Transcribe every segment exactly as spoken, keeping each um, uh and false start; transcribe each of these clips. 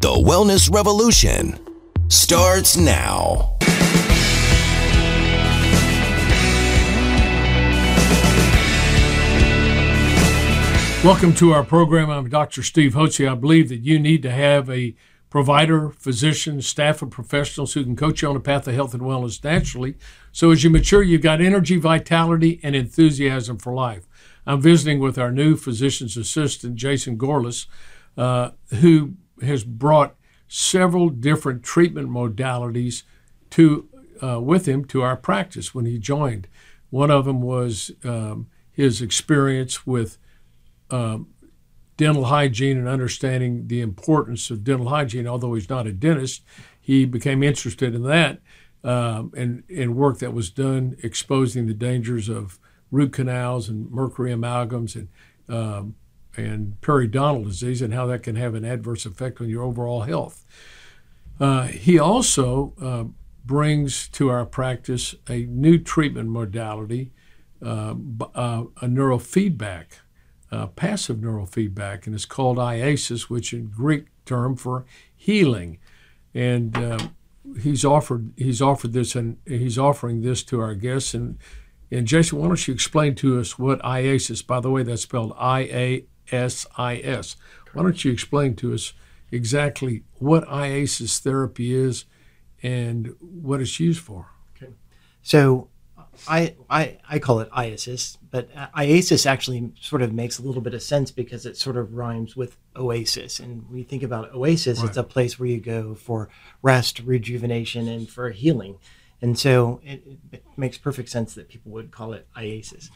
The wellness revolution starts now. Welcome to our program. I'm Doctor Steve Hotze. I believe that you need to have a provider, physician, staff, and professionals who can coach you on a path of health and wellness naturally. So as you mature, you've got energy, vitality, and enthusiasm for life. I'm visiting with our new physician's assistant, Jason Gorlis, uh, who has brought several different treatment modalities to uh, with him to our practice when he joined. One of them was um, his experience with um, dental hygiene and understanding the importance of dental hygiene. Although he's not a dentist, he became interested in that um, and, and work that was done exposing the dangers of root canals and mercury amalgams and um, and periodontal disease and how that can have an adverse effect on your overall health. Uh, he also uh, brings to our practice a new treatment modality, uh, uh, a neurofeedback, uh, passive neurofeedback, and it's called I A S I S, which in Greek term for healing. And uh, he's offered he's offered this and he's offering this to our guests. And and Jason, why don't you explain to us what I A S I S? By the way, that's spelled I A S I S. Why don't you explain to us exactly what I A S I S therapy is and what it's used for? Okay. So I I, I call it I A S I S, but I A S I S actually sort of makes a little bit of sense because it sort of rhymes with oasis. And when you think about oasis, right, it's a place where you go for rest, rejuvenation, and for healing. And so it, it makes perfect sense that people would call it I A S I S.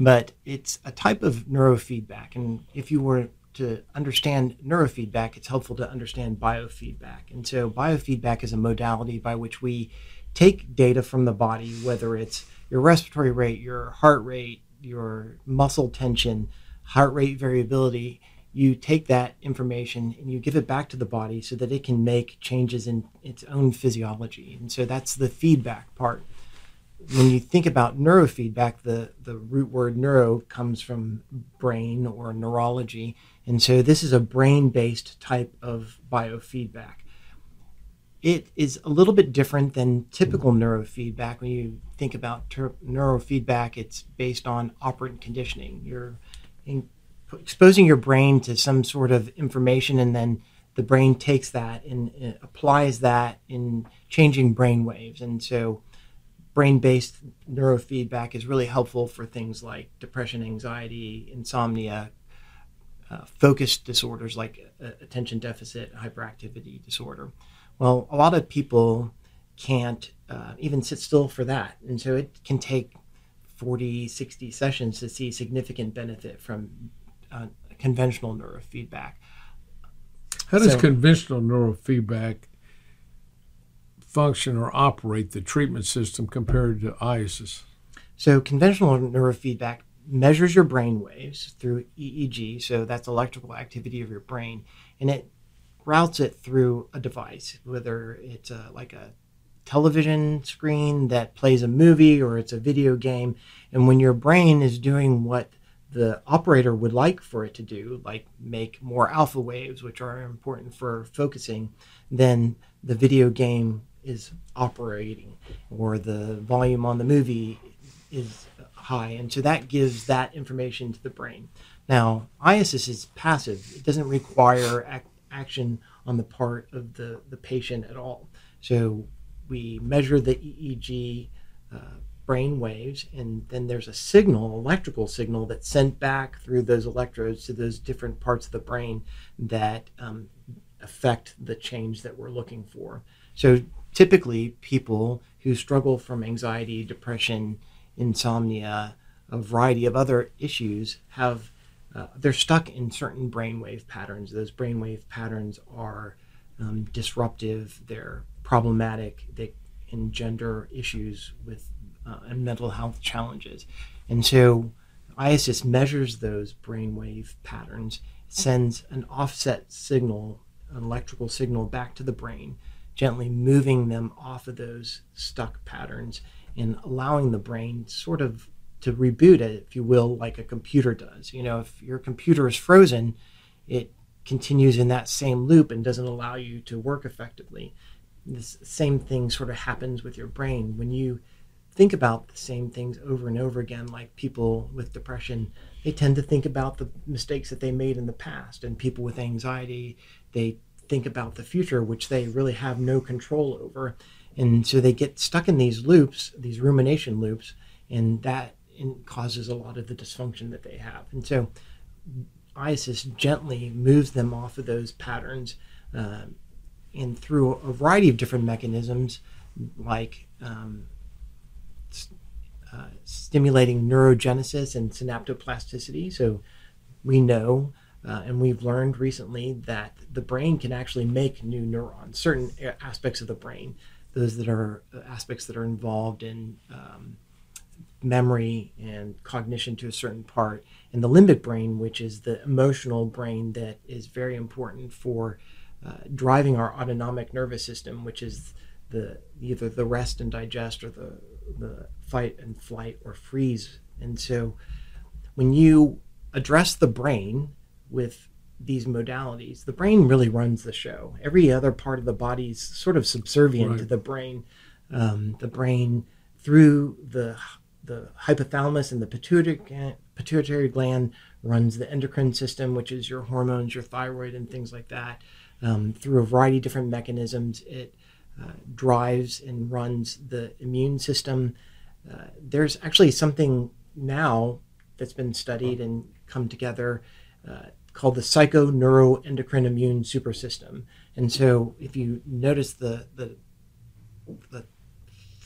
But it's a type of neurofeedback. And if you were to understand neurofeedback, it's helpful to understand biofeedback. And so biofeedback is a modality by which we take data from the body, whether it's your respiratory rate, your heart rate, your muscle tension, heart rate variability. You take that information and you give it back to the body so that it can make changes in its own physiology. And so that's the feedback part. When you think about neurofeedback, the, the root word neuro comes from brain or neurology. And so this is a brain-based type of biofeedback. It is a little bit different than typical neurofeedback. When you think about ter- neurofeedback, it's based on operant conditioning. You're in- exposing your brain to some sort of information, and then the brain takes that and, and applies that in changing brain waves. And so brain-based neurofeedback is really helpful for things like depression, anxiety, insomnia, uh, focused disorders like uh, attention deficit hyperactivity disorder. Well, a lot of people can't uh, even sit still for that. And so it can take forty, sixty sessions to see significant benefit from uh, conventional neurofeedback. How does so, conventional neurofeedback function or operate the treatment system compared to I A S I S? So conventional neurofeedback measures your brain waves through E E G, so that's electrical activity of your brain, and it routes it through a device, whether it's a, like a television screen that plays a movie or it's a video game. And when your brain is doing what the operator would like for it to do, like make more alpha waves, which are important for focusing, then the video game is operating, or the volume on the movie is high. And so that gives that information to the brain. Now, I A S I S is passive. It doesn't require ac- action on the part of the, the patient at all. So we measure the E E G uh, brain waves, and then there's a signal, electrical signal, that's sent back through those electrodes to those different parts of the brain that um, affect the change that we're looking for. So typically, people who struggle from anxiety, depression, insomnia, a variety of other issues, have uh, they're stuck in certain brainwave patterns. Those brainwave patterns are um, disruptive, they're problematic, they engender issues with uh, and mental health challenges. And so I A S I S measures those brainwave patterns, sends an offset signal, an electrical signal back to the brain, gently moving them off of those stuck patterns and allowing the brain sort of to reboot it, if you will, like a computer does. You know, if your computer is frozen, it continues in that same loop and doesn't allow you to work effectively. This same thing sort of happens with your brain. When you think about the same things over and over again, like people with depression, they tend to think about the mistakes that they made in the past, and people with anxiety, they think about the future, which they really have no control over. And so they get stuck in these loops, these rumination loops, and that causes a lot of the dysfunction that they have. And so IASIS gently moves them off of those patterns, uh, and through a variety of different mechanisms, like um, st uh, stimulating neurogenesis and synaptoplasticity. So we know Uh, and we've learned recently that the brain can actually make new neurons, certain aspects of the brain, those that are aspects that are involved in um, memory and cognition to a certain part, and the limbic brain, which is the emotional brain that is very important for uh, driving our autonomic nervous system, which is the either the rest and digest or the, the fight and flight or freeze. And so when you address the brain with these modalities, the brain really runs the show. Every other part of the body is sort of subservient right. to the brain. Um, the brain, through the the hypothalamus and the pituitary pituitary gland, runs the endocrine system, which is your hormones, your thyroid, and things like that. Um, through a variety of different mechanisms, it uh, drives and runs the immune system. Uh, there's actually something now that's been studied and come together uh, called the psychoneuroendocrine immune supersystem. And so if you notice the, the, the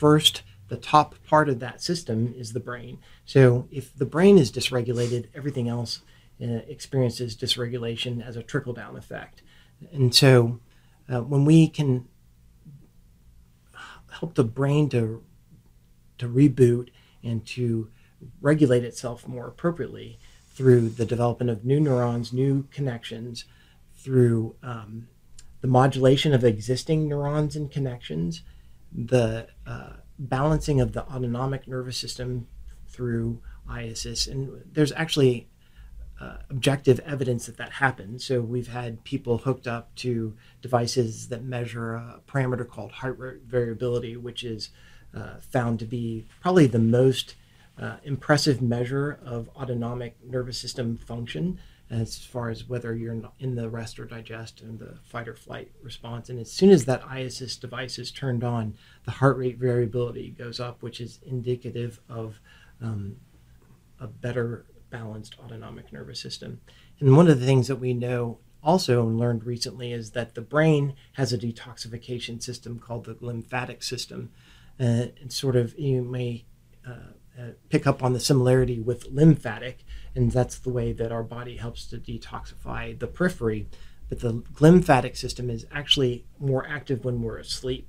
first, the top part of that system is the brain. So if the brain is dysregulated, everything else uh, experiences dysregulation as a trickle-down effect. And so uh, when we can help the brain to, to reboot and to regulate itself more appropriately, through the development of new neurons, new connections, through um, the modulation of existing neurons and connections, the uh, balancing of the autonomic nervous system through IASIS. And there's actually uh, objective evidence that that happens. So we've had people hooked up to devices that measure a parameter called heart rate variability, which is uh, found to be probably the most Uh, impressive measure of autonomic nervous system function as far as whether you're in the rest or digest and the fight or flight response. And as soon as that IASIS device is turned on, the heart rate variability goes up, which is indicative of um, a better balanced autonomic nervous system. And one of the things that we know also learned recently is that the brain has a detoxification system called the lymphatic system. Uh, and sort of you may uh, Uh, pick up on the similarity with lymphatic, and that's the way that our body helps to detoxify the periphery. But the lymphatic system is actually more active when we're asleep.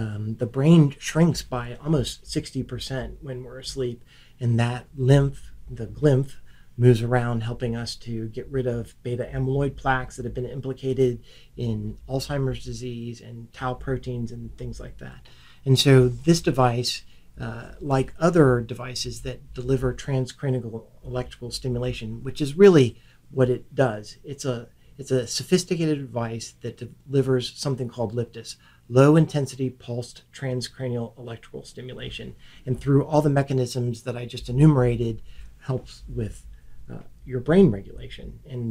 Um, the brain shrinks by almost sixty percent when we're asleep, and that lymph, the glymph, moves around helping us to get rid of beta amyloid plaques that have been implicated in Alzheimer's disease and tau proteins and things like that. And so this device, Uh, like other devices that deliver transcranial electrical stimulation, which is really what it does. It's a, it's a sophisticated device that delivers something called LIPTIS, low-intensity pulsed transcranial electrical stimulation, and through all the mechanisms that I just enumerated, helps with uh, your brain regulation. And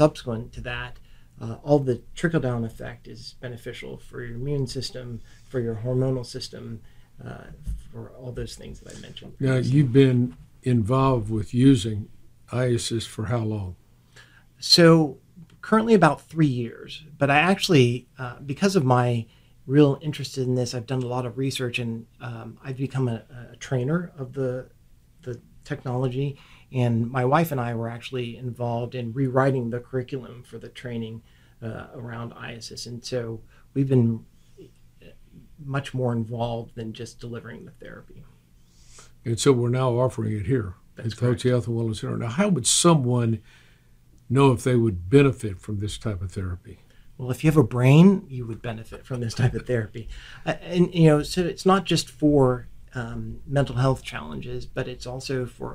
subsequent to that, Uh, all the trickle-down effect is beneficial for your immune system, for your hormonal system, Uh, for all those things that I mentioned previously. Now, you've been involved with using IASIS for how long? So currently about three years, but I actually, uh, because of my real interest in this, I've done a lot of research, and um, I've become a, a trainer of the, the technology, and my wife and I were actually involved in rewriting the curriculum for the training uh, around IASIS, and so we've been much more involved than just delivering the therapy. And so we're now offering it here That's at Coach Health and Wellness Center. Now, how would someone know if they would benefit from this type of therapy? Well, if you have a brain, you would benefit from this type of therapy. Uh, and, you know, so it's not just for um, mental health challenges, but it's also for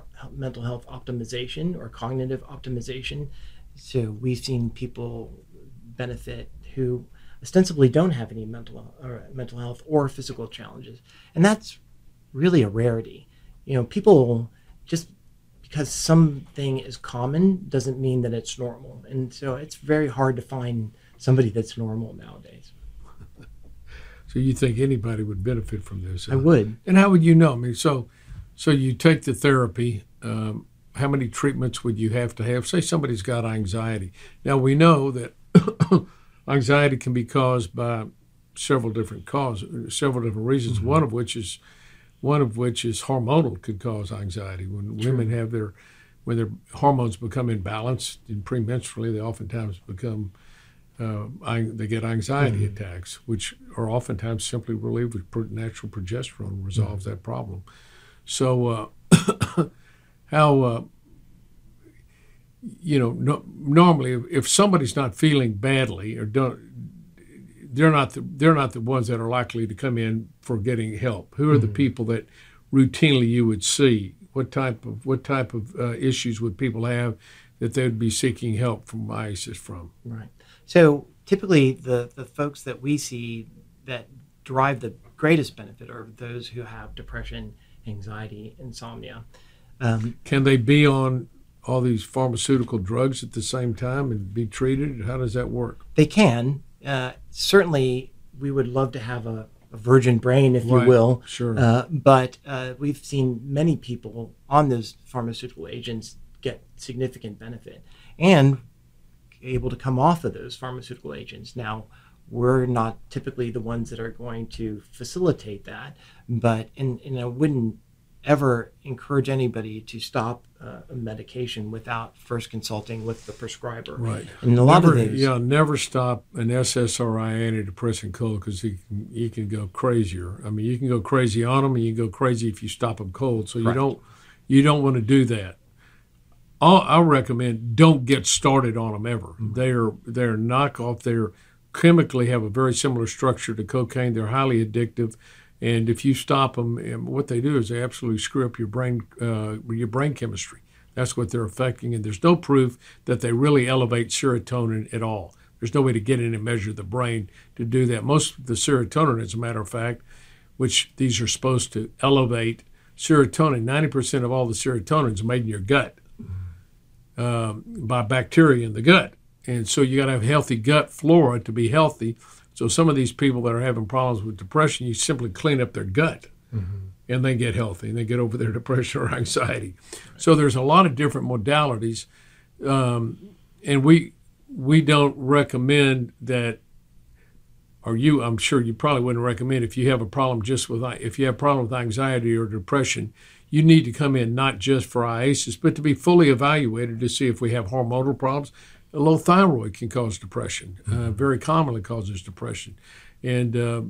mental health optimization or cognitive optimization. So we've seen people benefit who ostensibly don't have any mental or mental health or physical challenges. And that's really a rarity. You know, people, just because something is common doesn't mean that it's normal. And so it's very hard to find somebody that's normal nowadays. So you think anybody would benefit from this? I would. And how would you know? I mean, so so you take the therapy. Um, how many treatments would you have to have? Say somebody's got anxiety. Now, we know that anxiety can be caused by several different causes, several different reasons, mm-hmm. one of which is one of which is hormonal, could cause anxiety. When True. Women have their, when their hormones become imbalanced, and premenstrually, they oftentimes become Uh, I, they get anxiety mm-hmm. attacks, which are oftentimes simply relieved with pro natural progesterone, resolves mm-hmm. that problem. So uh, how, uh, you know, no, normally if, if somebody's not feeling badly, or don't, they're not the, they're not the ones that are likely to come in for getting help. Who are mm-hmm. the people that routinely you would see? What type of, what type of uh, issues would people have that they'd be seeking help from IASIS from? Right. So typically the, the folks that we see that derive the greatest benefit are those who have depression, anxiety, insomnia. Um, Can they be on all these pharmaceutical drugs at the same time and be treated? How does that work? They can. Uh, certainly, we would love to have a, a virgin brain, if right. you will. Sure. Uh, but uh, we've seen many people on those pharmaceutical agents get significant benefit. And able to come off of those pharmaceutical agents. Now, we're not typically the ones that are going to facilitate that, but and, and I wouldn't ever encourage anybody to stop uh, a medication without first consulting with the prescriber. Right. And a lot never, of those... Yeah, never stop an S S R I antidepressant cold, because you, you can go crazier. I mean, you can go crazy on them, and you can go crazy if you stop them cold. So Correct. you don't you don't want to do that. I recommend don't get started on them ever. Mm-hmm. They're they're knockoff. They're chemically have a very similar structure to cocaine. They're highly addictive, and if you stop them, and what they do is they absolutely screw up your brain uh, your brain chemistry. That's what they're affecting, and there's no proof that they really elevate serotonin at all. There's no way to get in and measure the brain to do that. Most of the serotonin, as a matter of fact, which these are supposed to elevate serotonin, ninety percent of all the serotonin is made in your gut. Um, by bacteria in the gut. And so you got to have healthy gut flora to be healthy. So some of these people that are having problems with depression, you simply clean up their gut mm-hmm. and they get healthy and they get over their depression or anxiety. Right. So there's a lot of different modalities. Um, and we we don't recommend that, or you, I'm sure you probably wouldn't recommend if you have a problem just with, if you have a problem with anxiety or depression, you need to come in not just for IASIS, but to be fully evaluated to see if we have hormonal problems. A low thyroid can cause depression, uh, very commonly causes depression. And uh,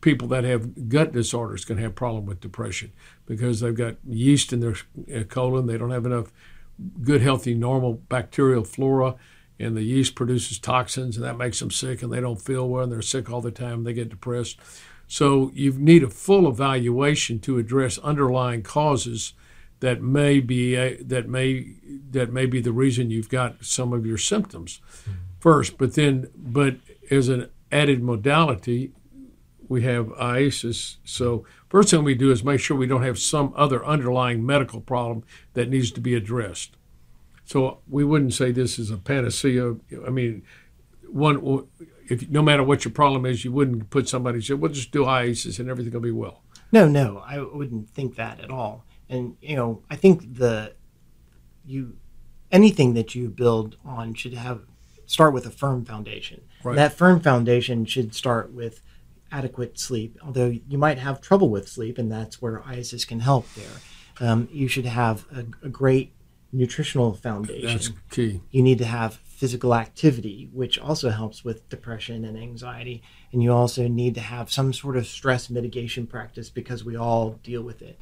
people that have gut disorders can have problem with depression because they've got yeast in their colon. They don't have enough good, healthy, normal bacterial flora, and the yeast produces toxins, and that makes them sick, and they don't feel well, and they're sick all the time. They get depressed. So you need a full evaluation to address underlying causes that may be a, that may that may be the reason you've got some of your symptoms first. But then, but as an added modality, we have IASIS. So first thing we do is make sure we don't have some other underlying medical problem that needs to be addressed. So we wouldn't say this is a panacea. I mean, one. If no matter what your problem is, you wouldn't put somebody and say, "We'll just do IASIS and everything will be well." No, no, I wouldn't think that at all. And you know, I think the you anything that you build on should have start with a firm foundation. Right. That firm foundation should start with adequate sleep. Although you might have trouble with sleep, and that's where IASIS can help. There, um, you should have a, a great nutritional foundation. That's key. You need to have physical activity, which also helps with depression and anxiety. And you also need to have some sort of stress mitigation practice because we all deal with it.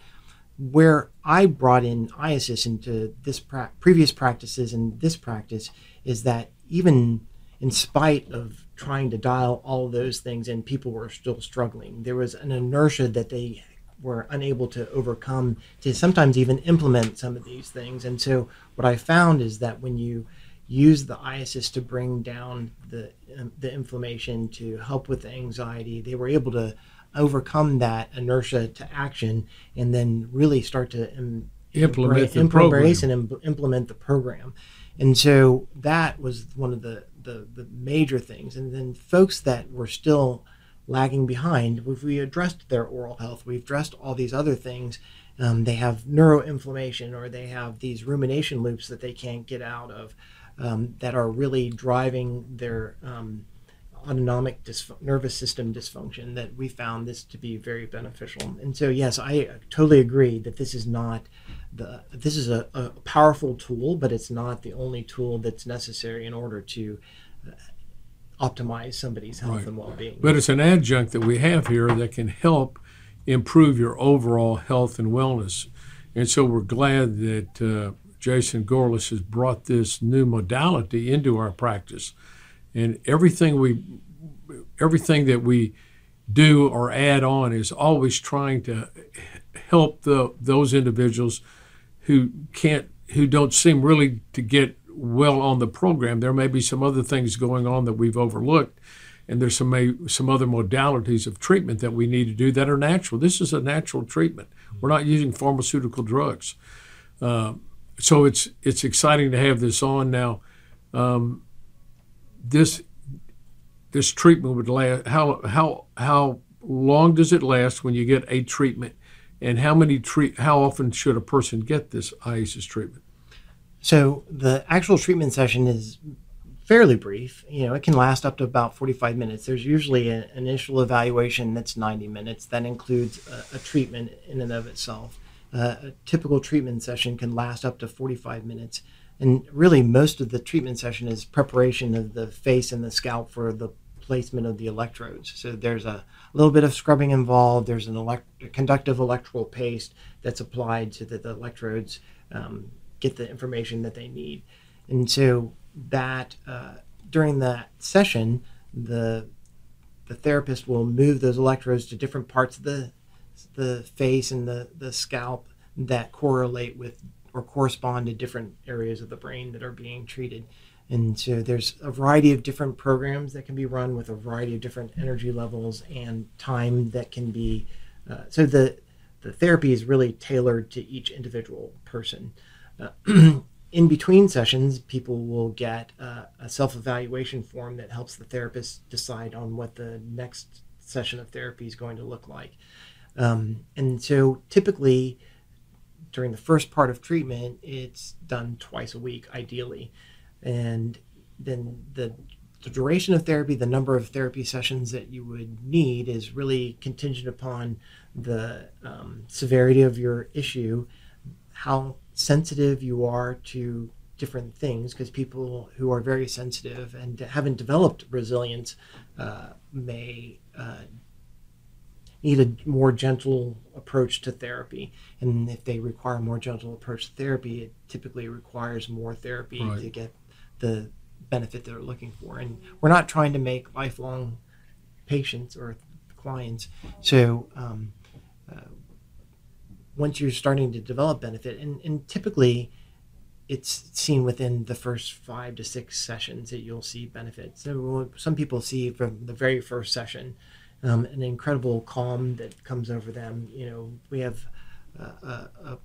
Where I brought in IASIS into this pra previous practices and this practice is that even in spite of trying to dial all of those things in, people were still struggling. There was an inertia that they were unable to overcome to sometimes even implement some of these things. And so what I found is that when you use the I A S I S to bring down the, um, the inflammation, to help with the anxiety. They were able to overcome that inertia to action and then really start to um, implement, the embrace program. and im implement the program. And so that was one of the, the, the major things. And then folks that were still lagging behind, we've, we addressed their oral health, we've addressed all these other things. Um, they have neuroinflammation, or they have these rumination loops that they can't get out of, um, that are really driving their um, autonomic nervous system dysfunction, that we found this to be very beneficial. And so, yes, I totally agree that this is not the, this is a, a powerful tool, but it's not the only tool that's necessary in order to uh, optimize somebody's health right. and well-being. But it's an adjunct that we have here that can help improve your overall health and wellness. And so we're glad that uh, Jason Gorlis has brought this new modality into our practice. And everything we, everything that we do or add on is always trying to help the, those individuals who can't, who don't seem really to get well on the program. There may be some other things going on that we've overlooked, and there's some, some other modalities of treatment that we need to do that are natural. This is a natural treatment. We're not using pharmaceutical drugs. Uh, so it's, it's exciting to have this on now. Um, This this treatment would last, how how how long does it last when you get a treatment, and how many treat how often should a person get this I A S I S treatment? So the actual treatment session is fairly brief. You know, it can last up to about forty-five minutes. There's usually an initial evaluation that's ninety minutes. That includes a, a treatment in and of itself. Uh, a typical treatment session can last up to forty-five minutes. And really, most of the treatment session is preparation of the face and the scalp for the placement of the electrodes. So there's a little bit of scrubbing involved. There's an elect conductive electrical paste that's applied so that the electrodes um, get the information that they need. And so that uh, during that session, the, the therapist will move those electrodes to different parts of the, the face and the, the scalp that correlate with or correspond to different areas of the brain that are being treated. And so there's a variety of different programs that can be run with a variety of different energy levels and time that can be, uh, so the, the therapy is really tailored to each individual person. Uh, in between sessions, people will get uh, a self-evaluation form that helps the therapist decide on what the next session of therapy is going to look like. Um, and so typically, during the first part of treatment, it's done twice a week, ideally. And then the, the duration of therapy, the number of therapy sessions that you would need is really contingent upon the um, severity of your issue, how sensitive you are to different things, because people who are very sensitive and haven't developed resilience uh, may uh, need a more gentle approach to therapy. And if they require a more gentle approach to therapy, it typically requires more therapy right. to get the benefit they're looking for. And we're not trying to make lifelong patients or clients. So um, uh, once you're starting to develop benefit, and, and typically it's seen within the first five to six sessions that you'll see benefit. So some people see from the very first session Um, an incredible calm that comes over them. You know, we have uh, a, a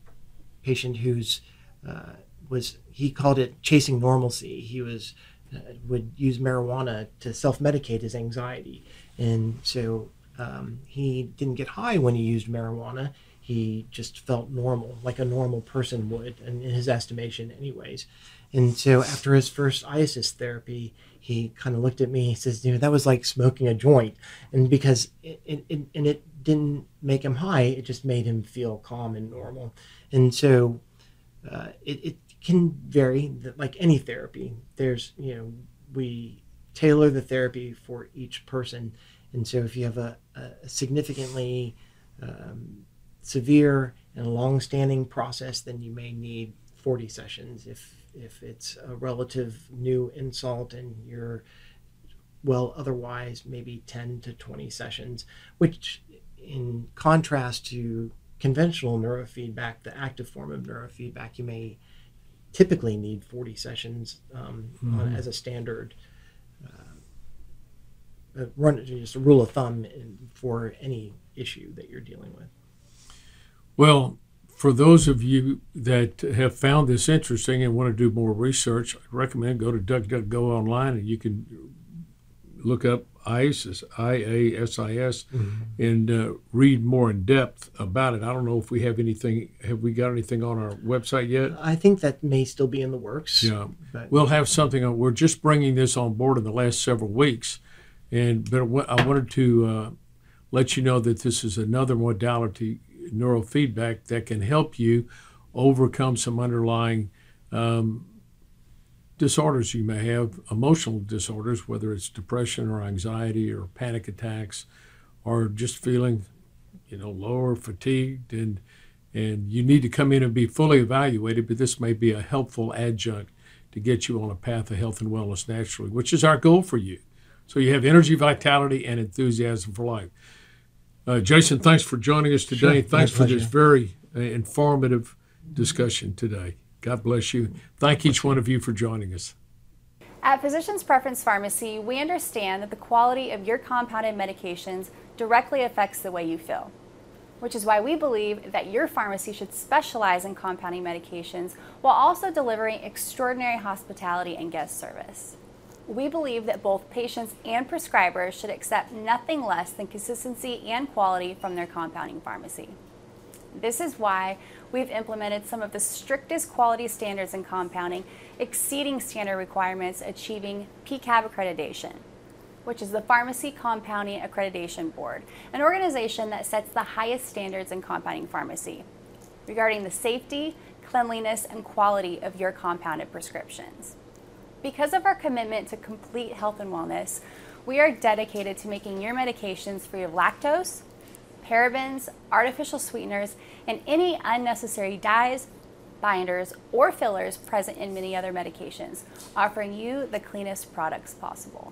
patient who's uh, was he called it chasing normalcy. He was uh, would use marijuana to self-medicate his anxiety, and so um, he didn't get high when he used marijuana. He just felt normal, like a normal person would, and in his estimation, anyways. And so after his first I A S I S therapy, he kind of looked at me. He says, "You know, that was like smoking a joint," and because it, it, it and it didn't make him high, it just made him feel calm and normal. And so, uh, it it can vary. Like any therapy, there's you know we tailor the therapy for each person. And so, if you have a, a significantly um, severe and long-standing process, then you may need forty sessions. If If it's a relative new insult and you're well otherwise, maybe ten to twenty sessions, which in contrast to conventional neurofeedback, the active form of neurofeedback, you may typically need forty sessions um, mm-hmm. on, as a standard uh, uh, run, just a rule of thumb in, for any issue that you're dealing with. Well, for those of you that have found this interesting and want to do more research, I recommend go to DuckDuckGo online, and you can look up IASIS, I A S I S, mm-hmm. and uh, read more in depth about it. I don't know if we have anything. Have we got anything on our website yet? I think that may still be in the works. Yeah, but we'll have something. On, we're just bringing this on board in the last several weeks, and but I wanted to uh, let you know that this is another modality, neurofeedback, that can help you overcome some underlying um, disorders you may have, emotional disorders, whether it's depression or anxiety or panic attacks, or just feeling, you know, low or fatigued, and and you need to come in and be fully evaluated. But this may be a helpful adjunct to get you on a path of health and wellness naturally, which is our goal for you. So you have energy, vitality, and enthusiasm for life. Uh, Jason, thanks for joining us today. Sure, thanks for pleasure. This very uh, informative discussion today. God bless you. Thank each one of you for joining us. At Physicians Preference Pharmacy, we understand that the quality of your compounded medications directly affects the way you feel, which is why we believe that your pharmacy should specialize in compounding medications while also delivering extraordinary hospitality and guest service. We believe that both patients and prescribers should accept nothing less than consistency and quality from their compounding pharmacy. This is why we've implemented some of the strictest quality standards in compounding, exceeding standard requirements, achieving P C A B accreditation, which is the Pharmacy Compounding Accreditation Board, an organization that sets the highest standards in compounding pharmacy regarding the safety, cleanliness, and quality of your compounded prescriptions. Because of our commitment to complete health and wellness, we are dedicated to making your medications free of lactose, parabens, artificial sweeteners, and any unnecessary dyes, binders, or fillers present in many other medications, offering you the cleanest products possible.